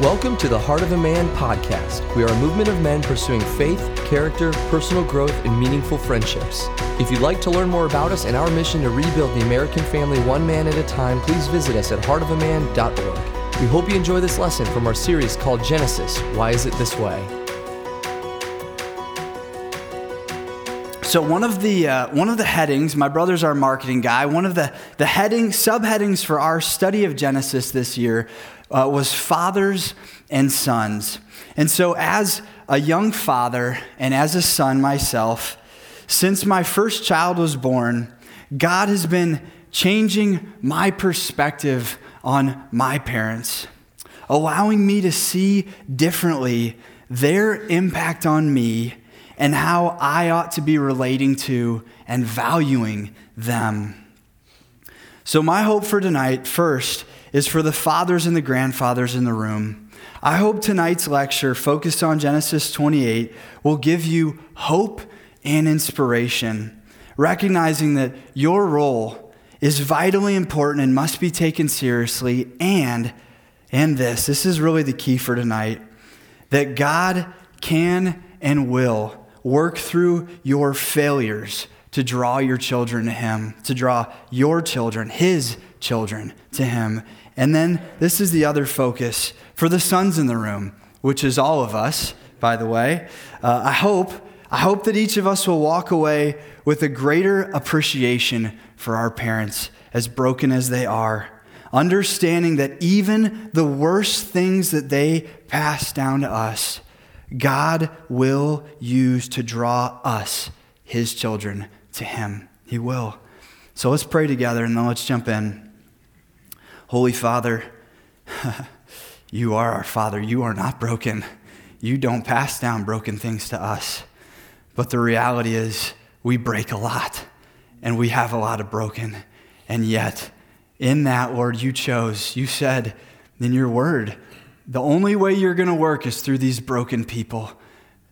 Welcome to the Heart of a Man podcast. We are a movement of men pursuing faith, character, personal growth, and meaningful friendships. If you'd like to learn more about us and our mission to rebuild the American family one man at a time, please visit us at heartofaman.org. We hope you enjoy this lesson from our series called Genesis, Why Is It This Way? So one of the headings, my brother's our marketing guy, one of the subheadings for our study of Genesis this year was fathers and sons. And so as a young father and as a son myself, since my first child was born, God has been changing my perspective on my parents, allowing me to see differently their impact on me and how I ought to be relating to and valuing them. So my hope for tonight, first, is for the fathers and the grandfathers in the room. I hope tonight's lecture, focused on Genesis 28, will give you hope and inspiration, recognizing that your role is vitally important and must be taken seriously, and this is really the key for tonight, that God can and will work through your failures to draw your children to him, to draw your children, his children, to him. And then this is the other focus for the sons in the room, which is all of us, by the way. I hope that each of us will walk away with a greater appreciation for our parents, as broken as they are, understanding that even the worst things that they pass down to us, God will use to draw us, his children, to him. He will. So let's pray together and then let's jump in. Holy Father, you are our Father. You are not broken. You don't pass down broken things to us. But the reality is we break a lot and we have a lot of broken. And yet in that, Lord, you said in your word, the only way you're going to work is through these broken people.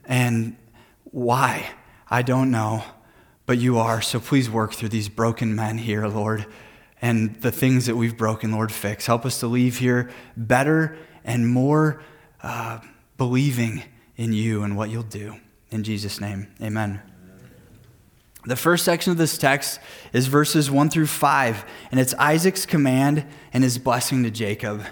And why? I don't know, but you are. So please work through these broken men here, Lord. And the things that we've broken, Lord, fix. Help us to leave here better and more believing in you and what you'll do. In Jesus' name, amen. The first section of this text is verses 1-5, and it's Isaac's command and his blessing to Jacob.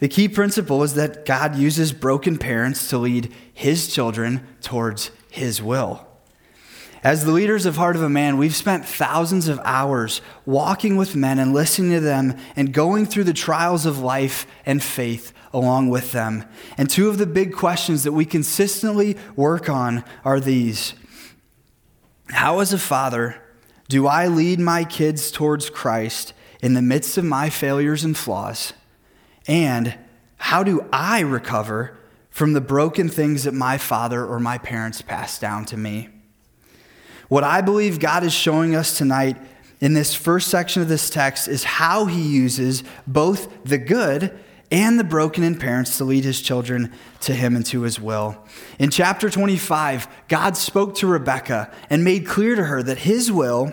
The key principle is that God uses broken parents to lead his children towards his will. As the leaders of Heart of a Man, we've spent thousands of hours walking with men and listening to them and going through the trials of life and faith along with them. And two of the big questions that we consistently work on are these. How, as a father, do I lead my kids towards Christ in the midst of my failures and flaws? And how do I recover from the broken things that my father or my parents passed down to me? What I believe God is showing us tonight in this first section of this text is how he uses both the good and the broken in parents to lead his children to him and to his will. In chapter 25, God spoke to Rebekah and made clear to her that his will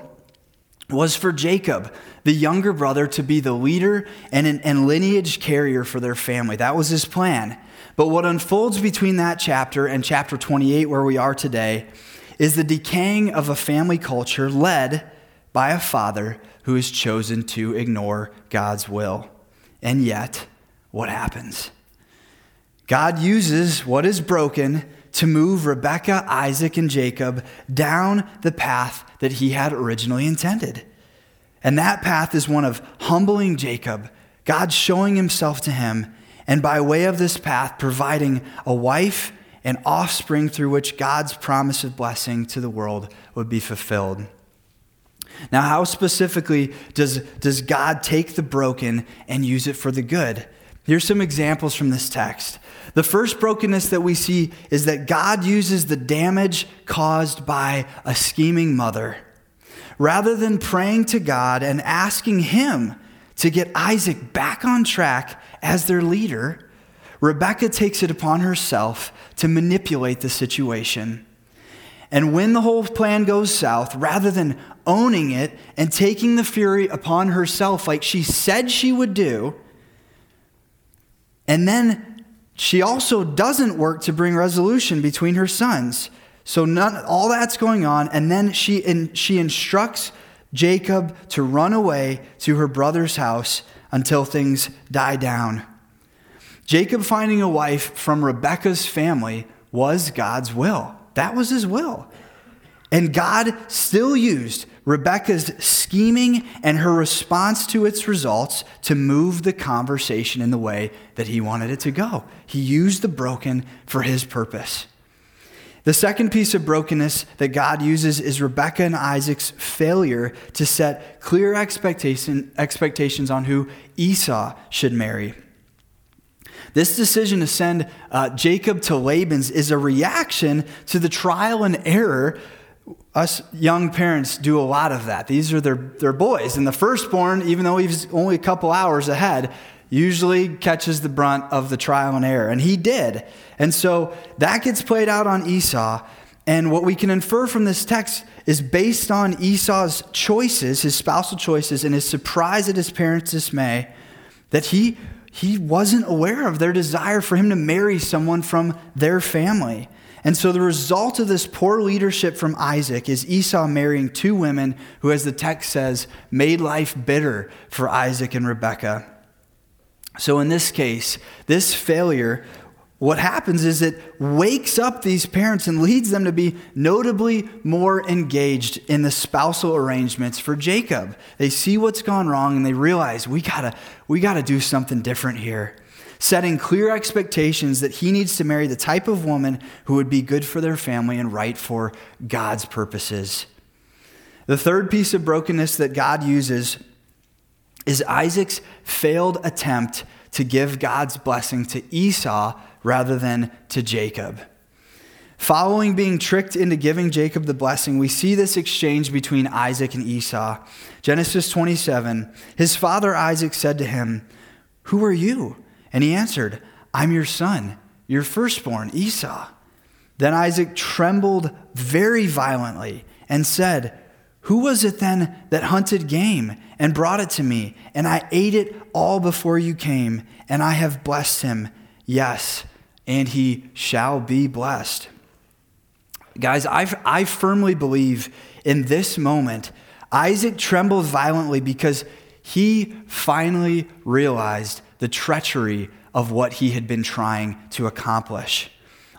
was for Jacob, the younger brother, to be the leader and lineage carrier for their family. That was his plan. But what unfolds between that chapter and chapter 28, where we are today, is the decaying of a family culture led by a father who has chosen to ignore God's will. And yet, what happens? God uses what is broken to move Rebekah, Isaac, and Jacob down the path that he had originally intended. And that path is one of humbling Jacob, God showing himself to him, and by way of this path, providing a wife and offspring through which God's promise of blessing to the world would be fulfilled. Now, how specifically does God take the broken and use it for the good? Here's some examples from this text. The first brokenness that we see is that God uses the damage caused by a scheming mother. Rather than praying to God and asking him to get Isaac back on track as their leader, Rebekah takes it upon herself to manipulate the situation. And when the whole plan goes south, rather than owning it and taking the fury upon herself like she said she would do, and then She also doesn't work to bring resolution between her sons. So all that's going on, and then she instructs Jacob to run away to her brother's house until things die down. Jacob finding a wife from Rebekah's family was God's will. That was his will. And God still used Rebekah's scheming and her response to its results to move the conversation in the way that he wanted it to go. He used the broken for his purpose. The second piece of brokenness that God uses is Rebekah and Isaac's failure to set clear expectations on who Esau should marry. This decision to send Jacob to Laban's is a reaction to the trial and error. Us young parents do a lot of that. These are their boys. And the firstborn, even though he's only a couple hours ahead, usually catches the brunt of the trial and error. And he did. And so that gets played out on Esau. And what we can infer from this text is based on Esau's choices, his spousal choices, and his surprise at his parents' dismay, that he wasn't aware of their desire for him to marry someone from their family. And so the result of this poor leadership from Isaac is Esau marrying two women who, as the text says, made life bitter for Isaac and Rebekah. So in this case, this failure, what happens is it wakes up these parents and leads them to be notably more engaged in the spousal arrangements for Jacob. They see what's gone wrong and they realize we gotta do something different here. Setting clear expectations that he needs to marry the type of woman who would be good for their family and right for God's purposes. The third piece of brokenness that God uses is Isaac's failed attempt to give God's blessing to Esau rather than to Jacob. Following being tricked into giving Jacob the blessing, we see this exchange between Isaac and Esau. Genesis 27, his father Isaac said to him, "Who are you?" And he answered, "I'm your son, your firstborn, Esau." Then Isaac trembled very violently and said, "Who was it then that hunted game and brought it to me? And I ate it all before you came, and I have blessed him. Yes, and he shall be blessed." Guys, I firmly believe in this moment, Isaac trembled violently because he finally realized the treachery of what he had been trying to accomplish.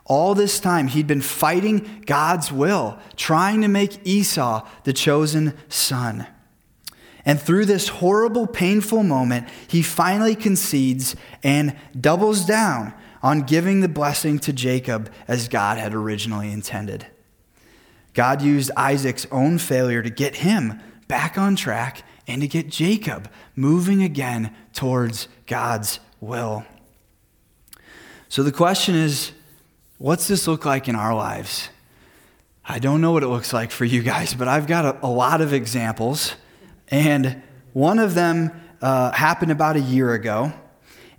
All this time, he'd been fighting God's will, trying to make Esau the chosen son. And through this horrible, painful moment, he finally concedes and doubles down on giving the blessing to Jacob as God had originally intended. God used Isaac's own failure to get him back on track and to get Jacob moving again towards God's will. So the question is, what's this look like in our lives? I don't know what it looks like for you guys, but I've got a lot of examples. And one of them happened about a year ago.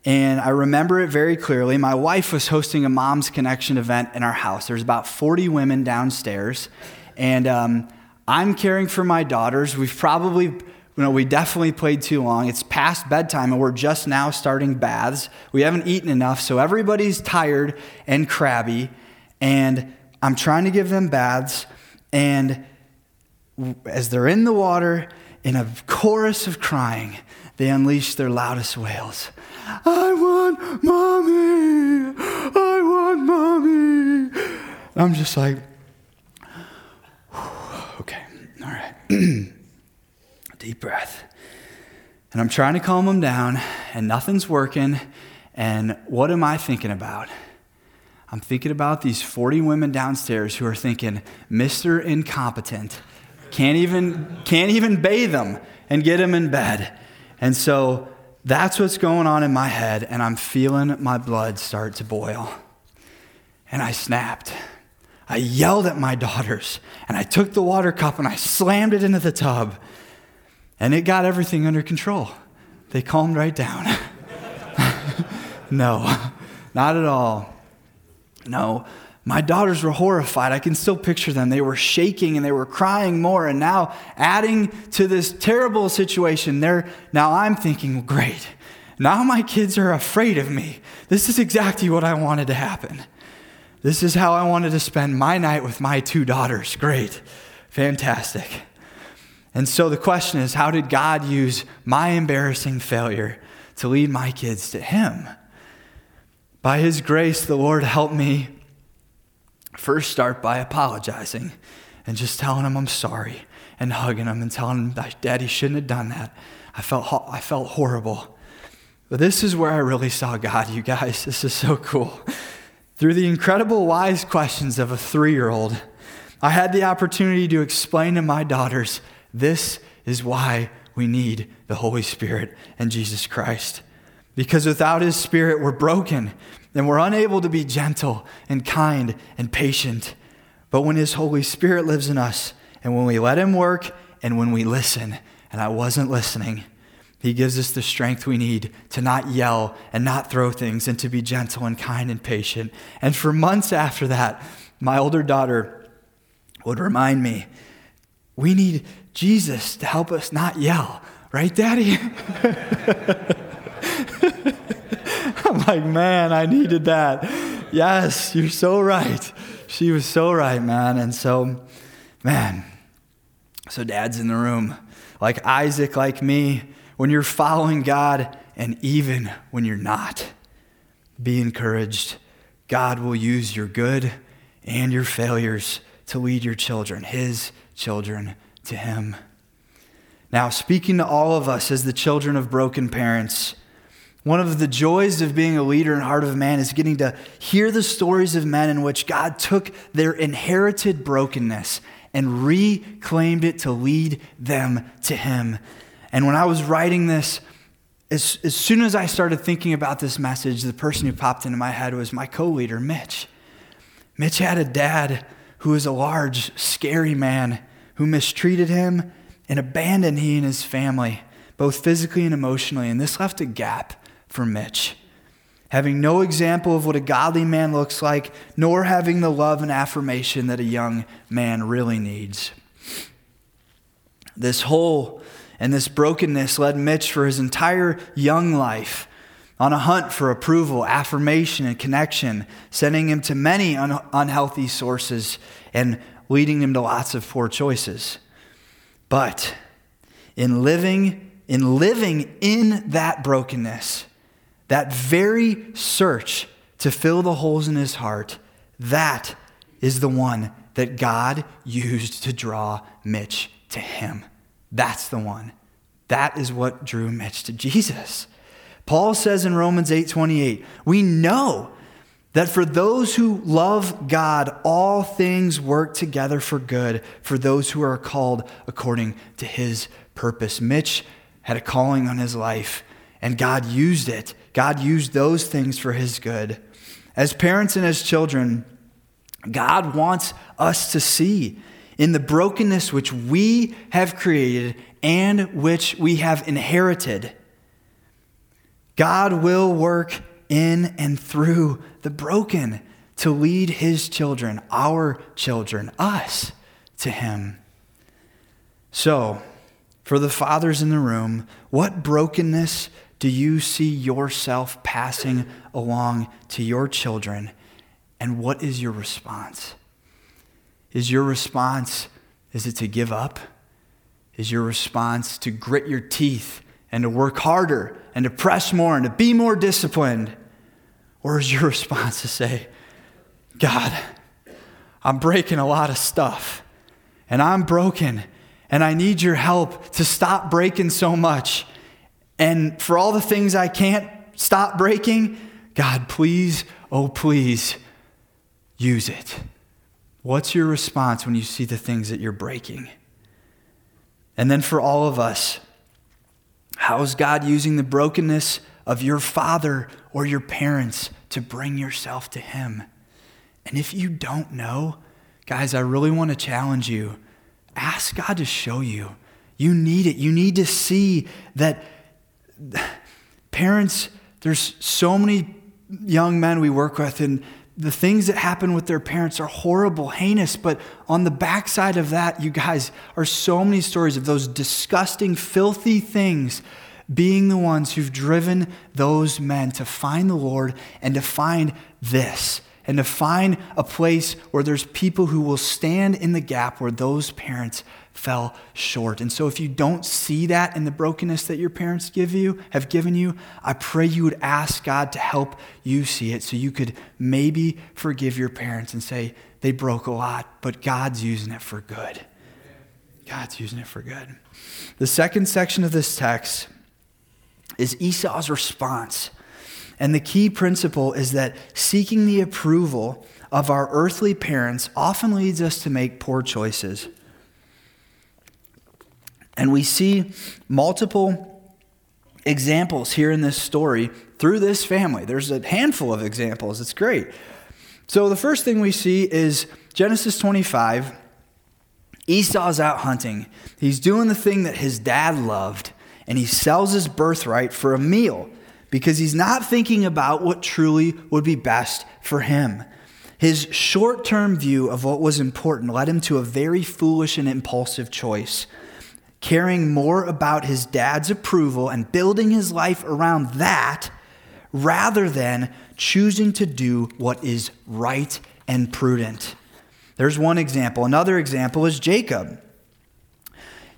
And I remember it very clearly. My wife was hosting a Mom's Connection event in our house. There's about 40 women downstairs. And I'm caring for my daughters. We definitely played too long. It's past bedtime and we're just now starting baths. We haven't eaten enough, so everybody's tired and crabby. And I'm trying to give them baths. And as they're in the water, in a chorus of crying, they unleash their loudest wails. "I want mommy! I want mommy!" And I'm just like, okay, all right. Deep breath. And I'm trying to calm them down, and nothing's working. And what am I thinking about? I'm thinking about these 40 women downstairs who are thinking, "Mr. Incompetent can't even bathe them and get them in bed." And so that's what's going on in my head, and I'm feeling my blood start to boil. And I snapped. I yelled at my daughters, and I took the water cup and I slammed it into the tub. And it got everything under control. They calmed right down. No, not at all. No, my daughters were horrified. I can still picture them. They were shaking and they were crying more. And now adding to this terrible situation, now I'm thinking, great, Now my kids are afraid of me. This is exactly what I wanted to happen. This is how I wanted to spend my night with my two daughters. Great. Fantastic. And so the question is, how did God use my embarrassing failure to lead my kids to him? By his grace, the Lord helped me first start by apologizing and just telling him I'm sorry and hugging him and telling him, Daddy shouldn't have done that. I felt horrible. But this is where I really saw God, you guys. This is so cool. Through the incredible wise questions of a 3-year-old, I had the opportunity to explain to my daughters, this is why we need the Holy Spirit and Jesus Christ. Because without his Spirit, we're broken and we're unable to be gentle and kind and patient. But when his Holy Spirit lives in us and when we let him work and when we listen, and I wasn't listening, he gives us the strength we need to not yell and not throw things and to be gentle and kind and patient. And for months after that, my older daughter would remind me, we need Jesus to help us not yell. Right, Daddy? I'm like, man, I needed that. Yes, you're so right. She was so right, man. And so, man, so Dad's in the room. Like Isaac, like me, when you're following God, and even when you're not, be encouraged. God will use your good and your failures to lead your children, his children, to him. Now, speaking to all of us as the children of broken parents, one of the joys of being a leader in Heart of Man is getting to hear the stories of men in which God took their inherited brokenness and reclaimed it to lead them to him. And when I was writing this, as soon as I started thinking about this message, the person who popped into my head was my co-leader, Mitch. Mitch had a dad who was a large, scary man who mistreated him and abandoned he and his family, both physically and emotionally. And this left a gap for Mitch. Having no example of what a godly man looks like, nor having the love and affirmation that a young man really needs. This hole and this brokenness led Mitch for his entire young life on a hunt for approval, affirmation, and connection, sending him to many unhealthy sources and leading him to lots of poor choices. But in living in that brokenness, that very search to fill the holes in his heart, that is the one that God used to draw Mitch to him. That's the one. That is what drew Mitch to Jesus. Paul says in Romans 8:28, we know that for those who love God, all things work together for good for those who are called according to his purpose. Mitch had a calling on his life, and God used it. God used those things for his good. As parents and as children, God wants us to see in the brokenness which we have created and which we have inherited, God will work in and through the broken to lead his children, our children, us, to him. So, for the fathers in the room, what brokenness do you see yourself passing along to your children? And what is your response? Is your response, is it to give up? Is your response to grit your teeth and to work harder and to press more and to be more disciplined? Or is your response to say, God, I'm breaking a lot of stuff and I'm broken and I need your help to stop breaking so much. And for all the things I can't stop breaking, God, please, oh please, use it. What's your response when you see the things that you're breaking? And then for all of us, how is God using the brokenness of your father or your parents to bring yourself to him? And if you don't know, guys, I really want to challenge you. Ask God to show you. You need it. You need to see that parents, there's so many young men we work with, and the things that happen with their parents are horrible, heinous, but on the backside of that, you guys, are so many stories of those disgusting, filthy things being the ones who've driven those men to find the Lord and to find this, and to find a place where there's people who will stand in the gap where those parents fell short. And so if you don't see that in the brokenness that your parents have given you, I pray you would ask God to help you see it so you could maybe forgive your parents and say, they broke a lot, but God's using it for good. God's using it for good. The second section of this text is Esau's response. And the key principle is that seeking the approval of our earthly parents often leads us to make poor choices. And we see multiple examples here in this story through this family. There's a handful of examples. It's great. So the first thing we see is Genesis 25. Esau's out hunting. He's doing the thing that his dad loved, and he sells his birthright for a meal, because he's not thinking about what truly would be best for him. His short-term view of what was important led him to a very foolish and impulsive choice, caring more about his dad's approval and building his life around that rather than choosing to do what is right and prudent. There's one example. Another example is Jacob.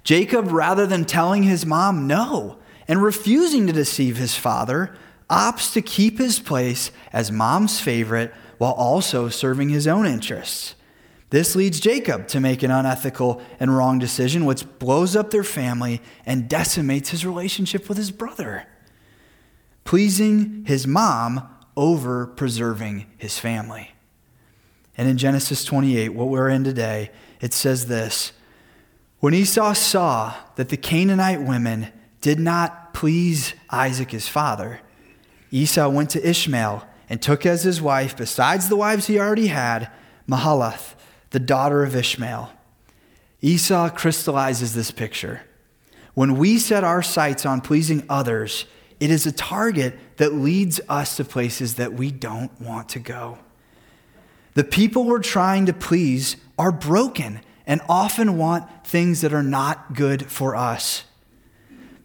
Jacob, rather than telling his mom no, and refusing to deceive his father, opts to keep his place as mom's favorite while also serving his own interests. This leads Jacob to make an unethical and wrong decision, which blows up their family and decimates his relationship with his brother, pleasing his mom over preserving his family. And in Genesis 28, what we're in today, it says this: when Esau saw that the Canaanite women did not please Isaac his father, Esau went to Ishmael and took as his wife, besides the wives he already had, Mahalath, the daughter of Ishmael. Esau crystallizes this picture. When we set our sights on pleasing others, it is a target that leads us to places that we don't want to go. The people we're trying to please are broken and often want things that are not good for us.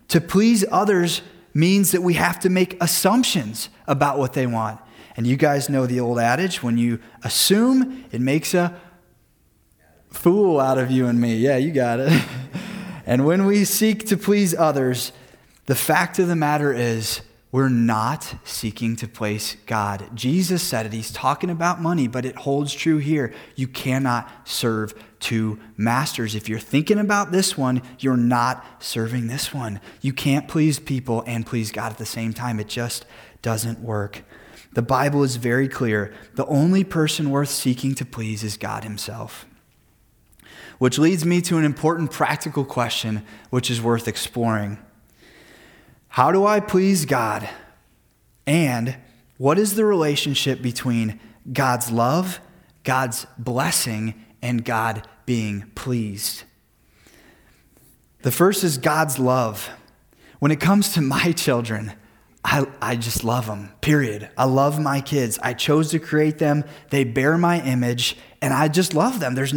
To please others means that we have to make assumptions about what they want. And you guys know the old adage, when you assume, it makes a fool out of you and me. Yeah, you got it. And when we seek to please others, the fact of the matter is we're not seeking to please God. Jesus said it. He's talking about money, but it holds true here. You cannot serve two masters. If you're thinking about this one, you're not serving this one. You can't please people and please God at the same time. It just doesn't work. The Bible is very clear. The only person worth seeking to please is God himself. Which leads me to an important practical question, which is worth exploring. How do I please God? And what is the relationship between God's love, God's blessing, and God being pleased? The first is God's love. When it comes to my children, I just love them, period. I love my kids. I chose to create them. They bear my image, and I just love them. There's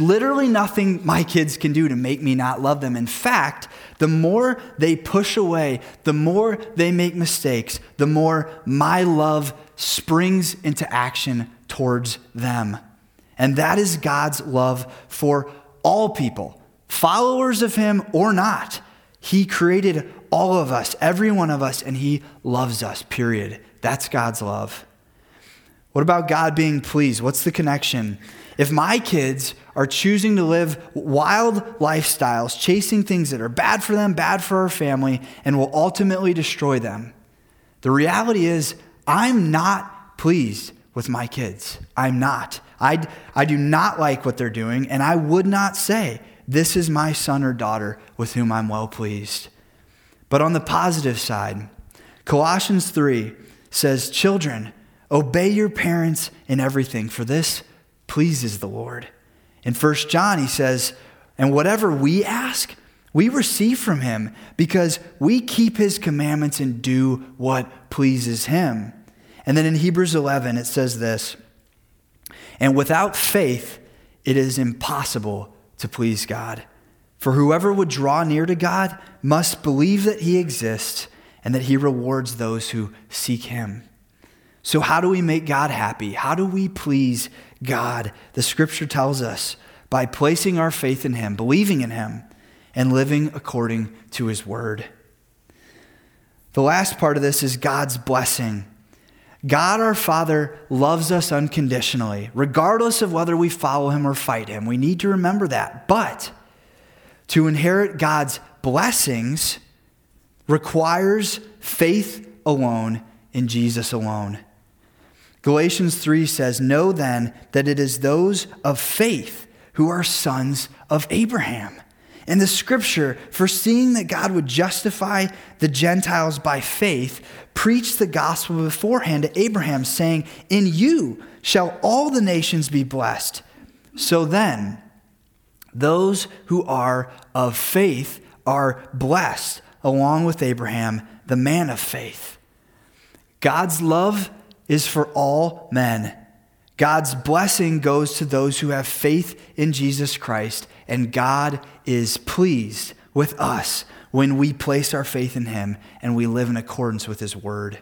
literally nothing my kids can do to make me not love them. In fact, the more they push away, the more they make mistakes, the more my love springs into action towards them. And that is God's love for all people, followers of him or not. He created all of us, every one of us, and he loves us, period. That's God's love. What about God being pleased? What's the connection? If my kids are choosing to live wild lifestyles, chasing things that are bad for them, bad for our family, and will ultimately destroy them, the reality is I'm not pleased with my kids. I'm not. I do not like what they're doing, and I would not say, this is my son or daughter with whom I'm well pleased. But on the positive side, Colossians 3 says, children, obey your parents in everything, for this pleases the Lord. In 1 John, he says, and whatever we ask, we receive from him, because we keep his commandments and do what pleases him. And then in Hebrews 11, it says this, and without faith, it is impossible to please God. For whoever would draw near to God must believe that he exists and that he rewards those who seek him. So how do we make God happy? How do we please God? The scripture tells us by placing our faith in him, believing in him, and living according to his word. The last part of this is God's blessing. God our Father loves us unconditionally, regardless of whether we follow him or fight him. We need to remember that. But to inherit God's blessings requires faith alone in Jesus alone. Galatians 3 says, "Know then that it is those of faith who are sons of Abraham." And the scripture, foreseeing that God would justify the Gentiles by faith, preached the gospel beforehand to Abraham, saying, "In you shall all the nations be blessed." So then, those who are of faith are blessed, along with Abraham, the man of faith. God's love is for all men. God's blessing goes to those who have faith in Jesus Christ, and God is pleased with us when we place our faith in him and we live in accordance with his word.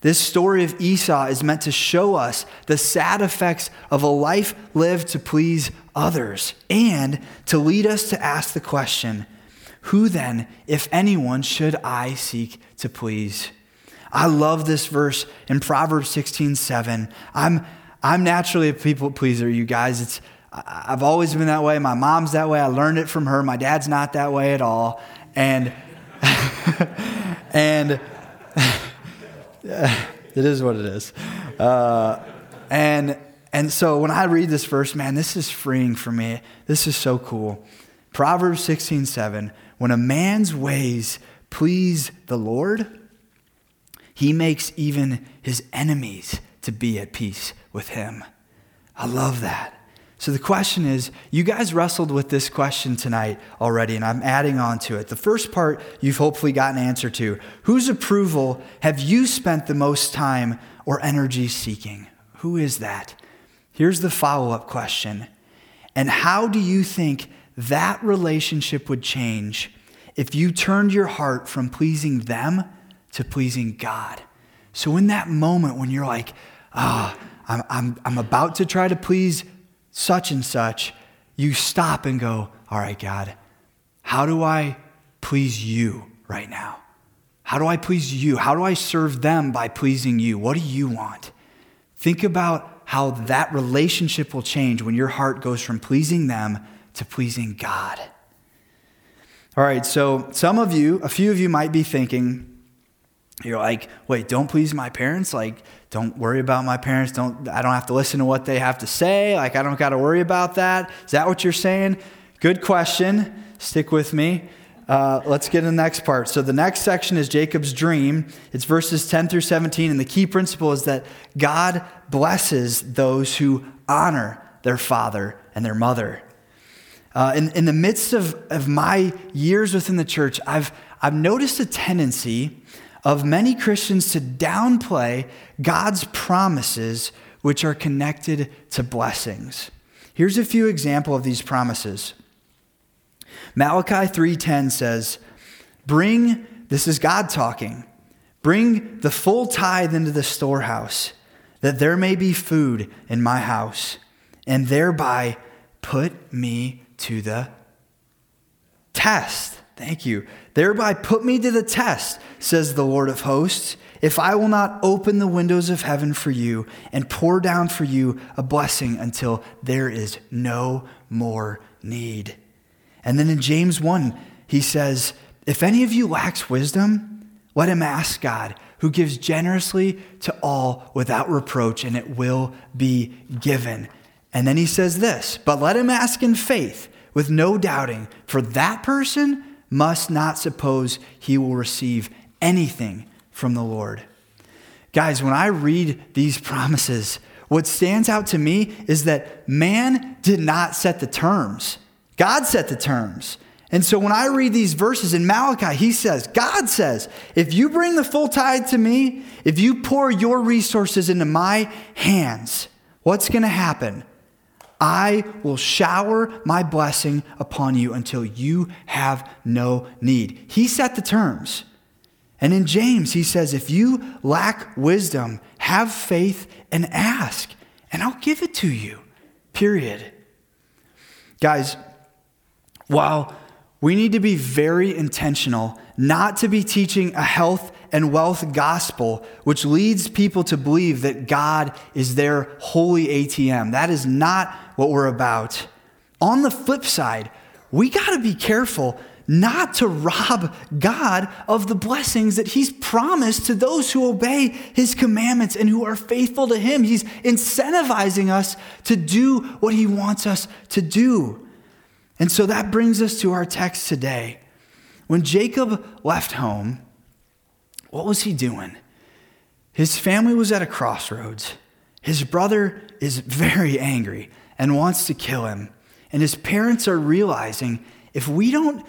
This story of Esau is meant to show us the sad effects of a life lived to please others and to lead us to ask the question, who then, if anyone, should I seek to please? I love this verse in Proverbs 16:7. I'm naturally a people pleaser, you guys. I've always been that way. My mom's that way. I learned it from her. My dad's not that way at all. And and it is what it is. And so when I read this verse, man, this is freeing for me. This is so cool. Proverbs 16:7, "When a man's ways please the Lord, he makes even his enemies to be at peace with him." I love that. So the question is, you guys wrestled with this question tonight already, and I'm adding on to it. The first part you've hopefully got an answer to. Whose approval have you spent the most time or energy seeking? Who is that? Here's the follow-up question. And how do you think that relationship would change if you turned your heart from pleasing them to pleasing God? So in that moment when you're like, I'm about to try to please such and such, you stop and go, all right, God, how do I please you right now? How do I please you? How do I serve them by pleasing you? What do you want? Think about how that relationship will change when your heart goes from pleasing them to pleasing God. All right, so some of you, a few of you might be thinking, you're like, wait, don't please my parents? Like, don't worry about my parents. I don't have to listen to what they have to say. Like, I don't got to worry about that. Is that what you're saying? Good question. Stick with me. Let's get to the next part. So the next section is Jacob's dream. It's verses 10 through 17. And the key principle is that God blesses those who honor their father and their mother. In the midst of my years within the church, I've noticed a tendency of many Christians to downplay God's promises, which are connected to blessings. Here's a few examples of these promises. Malachi 3:10 says, this is God talking, "Bring the full tithe into the storehouse, that there may be food in my house, and thereby put me to the test." Thank you. "Thereby put me to the test, says the Lord of hosts, if I will not open the windows of heaven for you and pour down for you a blessing until there is no more need." And then in James 1, he says, "If any of you lacks wisdom, let him ask God, who gives generously to all without reproach, and it will be given." And then he says this, "But let him ask in faith with no doubting, for that person must not suppose he will receive anything from the Lord." Guys, when I read these promises, what stands out to me is that man did not set the terms. God set the terms. And so when I read these verses in Malachi, God says, if you bring the full tithe to me, if you pour your resources into my hands, what's going to happen? I will shower my blessing upon you until you have no need. He set the terms. And in James, he says, if you lack wisdom, have faith and ask, and I'll give it to you, period. Guys, while we need to be very intentional not to be teaching a health and wealth gospel, which leads people to believe that God is their holy ATM. That is not what we're about. On the flip side, we got to be careful not to rob God of the blessings that he's promised to those who obey his commandments and who are faithful to him. He's incentivizing us to do what he wants us to do. And so that brings us to our text today. When Jacob left home, what was he doing? His family was at a crossroads. His brother is very angry and wants to kill him. And his parents are realizing, if we don't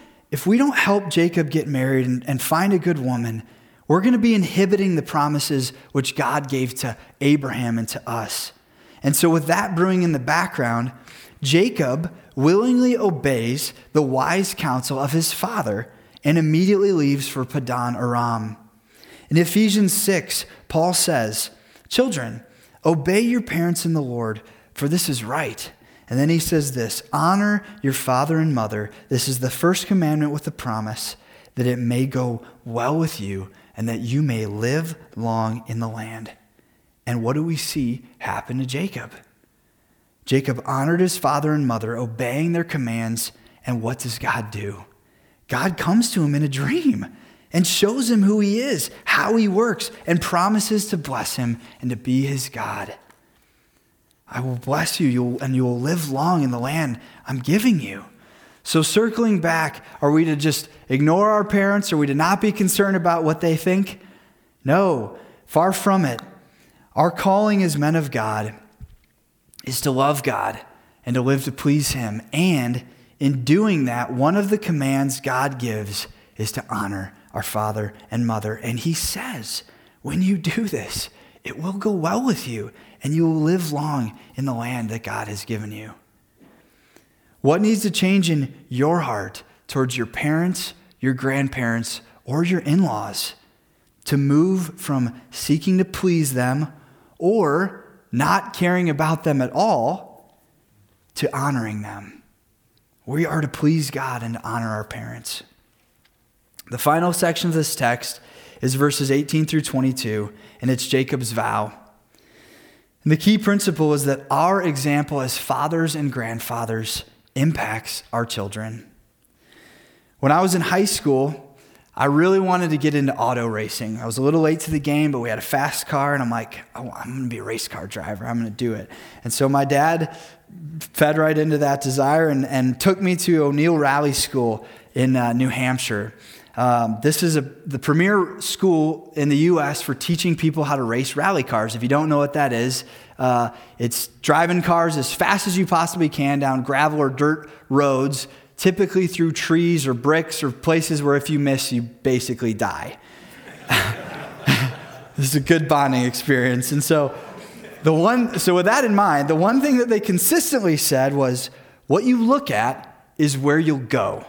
help Jacob get married and find a good woman, we're going to be inhibiting the promises which God gave to Abraham and to us. And so with that brewing in the background, Jacob willingly obeys the wise counsel of his father and immediately leaves for Paddan Aram. In Ephesians 6, Paul says, "Children, obey your parents in the Lord, for this is right." And then he says this, "Honor your father and mother. This is the first commandment with the promise that it may go well with you and that you may live long in the land." And what do we see happen to Jacob? Jacob honored his father and mother, obeying their commands. And what does God do? God comes to him in a dream and shows him who he is, how he works, and promises to bless him and to be his God. "I will bless you, and you will live long in the land I'm giving you." So circling back, are we to just ignore our parents? Are we to not be concerned about what they think? No, far from it. Our calling as men of God is to love God and to live to please him. And in doing that, one of the commands God gives is to honor our father and mother. And he says, when you do this, it will go well with you, and you will live long in the land that God has given you. What needs to change in your heart towards your parents, your grandparents, or your in-laws to move from seeking to please them or not caring about them at all to honoring them? We are to please God and to honor our parents. The final section of this text is verses 18 through 22, and it's Jacob's vow. And the key principle is that our example as fathers and grandfathers impacts our children. When I was in high school, I really wanted to get into auto racing. I was a little late to the game, but we had a fast car, and I'm like, "Oh, I'm going to be a race car driver. I'm going to do it." And so my dad fed right into that desire and took me to O'Neill Rally School in New Hampshire. This is the premier school in the U.S. for teaching people how to race rally cars. If you don't know what that is, it's driving cars as fast as you possibly can down gravel or dirt roads, typically through trees or bricks or places where if you miss, you basically die. This is a good bonding experience. And so with that in mind, the one thing that they consistently said was, what you look at is where you'll go.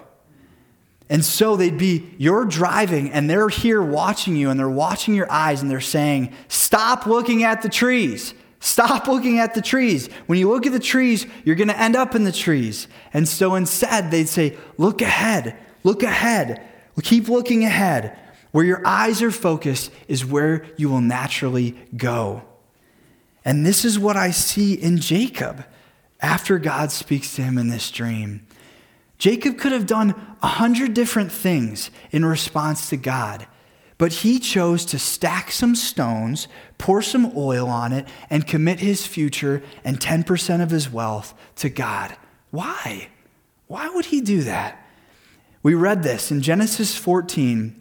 And so you're driving and they're here watching you and they're watching your eyes and they're saying, "Stop looking at the trees. Stop looking at the trees. When you look at the trees, you're going to end up in the trees." And so instead they'd say, "Look ahead, look ahead. Keep looking ahead. Where your eyes are focused is where you will naturally go." And this is what I see in Jacob after God speaks to him in this dream. Jacob could have done 100 different things in response to God, but he chose to stack some stones, pour some oil on it, and commit his future and 10% of his wealth to God. Why? Why would he do that? We read this in Genesis 14.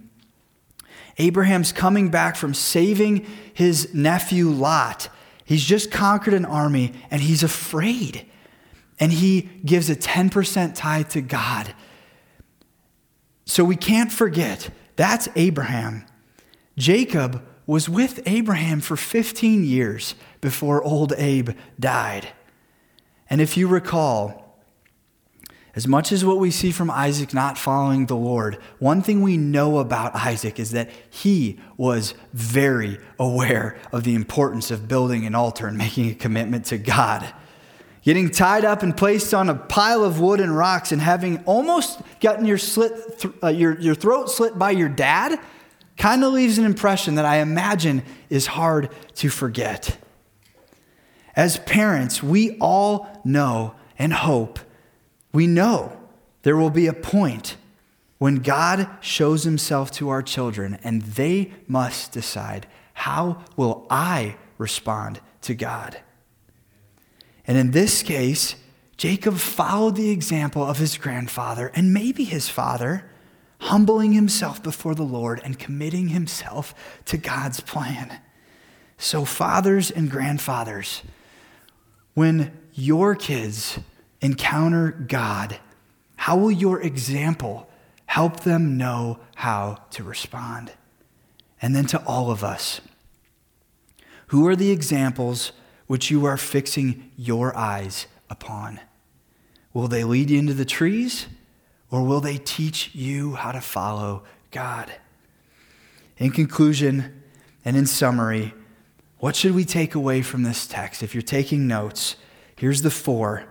Abraham's coming back from saving his nephew Lot. He's just conquered an army and he's afraid. And he gives a 10% tithe to God. So we can't forget, that's Abraham. Jacob was with Abraham for 15 years before old Abe died. And if you recall, as much as what we see from Isaac not following the Lord, one thing we know about Isaac is that he was very aware of the importance of building an altar and making a commitment to God. Getting tied up and placed on a pile of wood and rocks and having almost gotten your throat slit by your dad kind of leaves an impression that I imagine is hard to forget. As parents, we all know and hope, we know there will be a point when God shows himself to our children and they must decide, how will I respond to God? And in this case, Jacob followed the example of his grandfather and maybe his father, humbling himself before the Lord and committing himself to God's plan. So fathers and grandfathers, when your kids encounter God, how will your example help them know how to respond? And then to all of us, who are the examples which you are fixing your eyes upon? Will they lead you into the trees, or will they teach you how to follow God? In conclusion and in summary, what should we take away from this text? If you're taking notes, here's the four.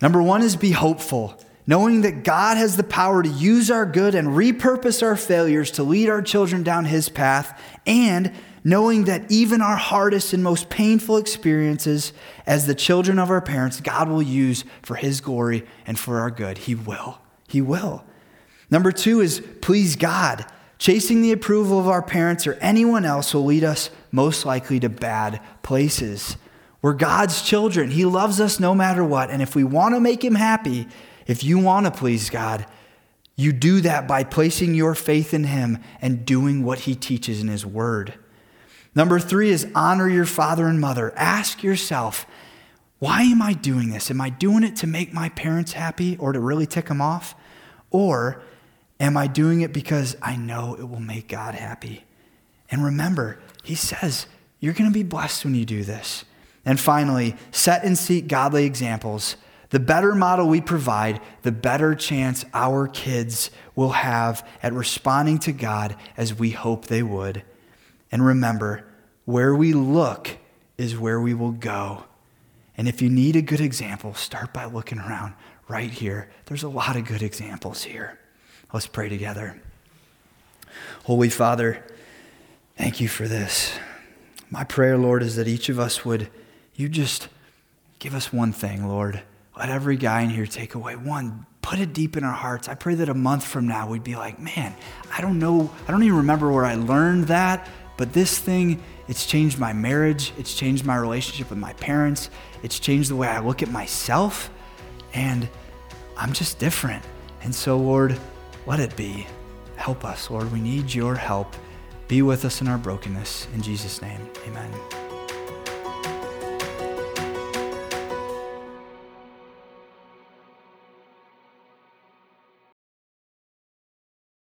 Number one is be hopeful, knowing that God has the power to use our good and repurpose our failures to lead our children down his path, and knowing that even our hardest and most painful experiences as the children of our parents, God will use for his glory and for our good. He will. He will. Number two is please God. Chasing the approval of our parents or anyone else will lead us most likely to bad places. We're God's children. He loves us no matter what. And if we want to make him happy, if you want to please God, you do that by placing your faith in him and doing what he teaches in his word. Number three is honor your father and mother. Ask yourself, why am I doing this? Am I doing it to make my parents happy or to really tick them off? Or am I doing it because I know it will make God happy? And remember, he says, you're going to be blessed when you do this. And finally, set and seek godly examples. The better model we provide, the better chance our kids will have at responding to God as we hope they would. And remember, where we look is where we will go. And if you need a good example, start by looking around right here. There's a lot of good examples here. Let's pray together. Holy Father, thank you for this. My prayer, Lord, is that each of us would, you just give us one thing, Lord. Let every guy in here take away one. Put it deep in our hearts. I pray that a month from now we'd be like, man, I don't even remember where I learned that. But this thing, it's changed my marriage. It's changed my relationship with my parents. It's changed the way I look at myself. And I'm just different. And so, Lord, let it be. Help us, Lord. We need your help. Be with us in our brokenness. In Jesus' name, amen.